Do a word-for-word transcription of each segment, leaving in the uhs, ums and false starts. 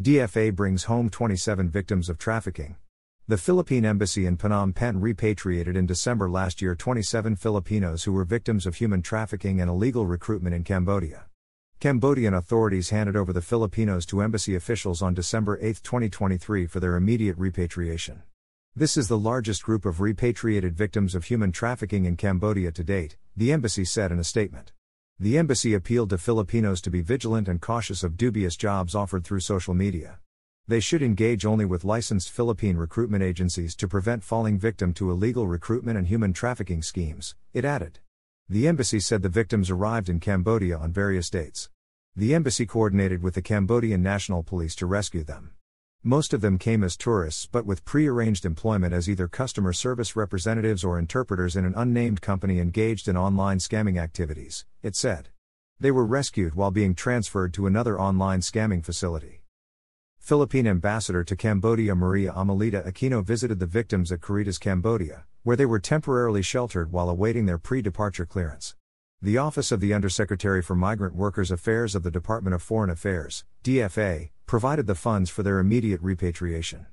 D F A brings home twenty-seven victims of trafficking. The Philippine Embassy in Phnom Penh repatriated in December last year twenty-seven Filipinos who were victims of human trafficking and illegal recruitment in Cambodia. Cambodian authorities handed over the Filipinos to embassy officials on December eighth, twenty twenty-three for their immediate repatriation. This is the largest group of repatriated victims of human trafficking in Cambodia to date, the embassy said in a statement. The embassy appealed to Filipinos to be vigilant and cautious of dubious jobs offered through social media. They should engage only with licensed Philippine recruitment agencies to prevent falling victim to illegal recruitment and human trafficking schemes, it added. The embassy said the victims arrived in Cambodia on various dates. The embassy coordinated with the Cambodian National Police to rescue them. Most of them came as tourists but with pre-arranged employment as either customer service representatives or interpreters in an unnamed company engaged in online scamming activities, it said. They were rescued while being transferred to another online scamming facility. Philippine Ambassador to Cambodia Maria Amelita Aquino visited the victims at Caritas Cambodia, where they were temporarily sheltered while awaiting their pre-departure clearance. The Office of the Undersecretary for Migrant Workers Affairs of the Department of Foreign Affairs, D F A, provided the funds for their immediate repatriation.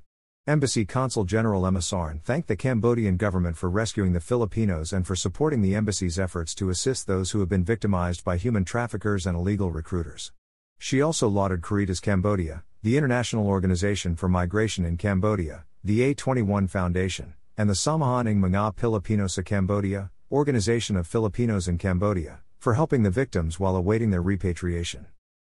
Embassy Consul General Emma Sarn thanked the Cambodian government for rescuing the Filipinos and for supporting the embassy's efforts to assist those who have been victimized by human traffickers and illegal recruiters. She also lauded Caritas Cambodia, the International Organization for Migration in Cambodia, the A twenty-one Foundation, and the Samahan ng mga Pilipinos sa Cambodia, Organization of Filipinos in Cambodia, for helping the victims while awaiting their repatriation.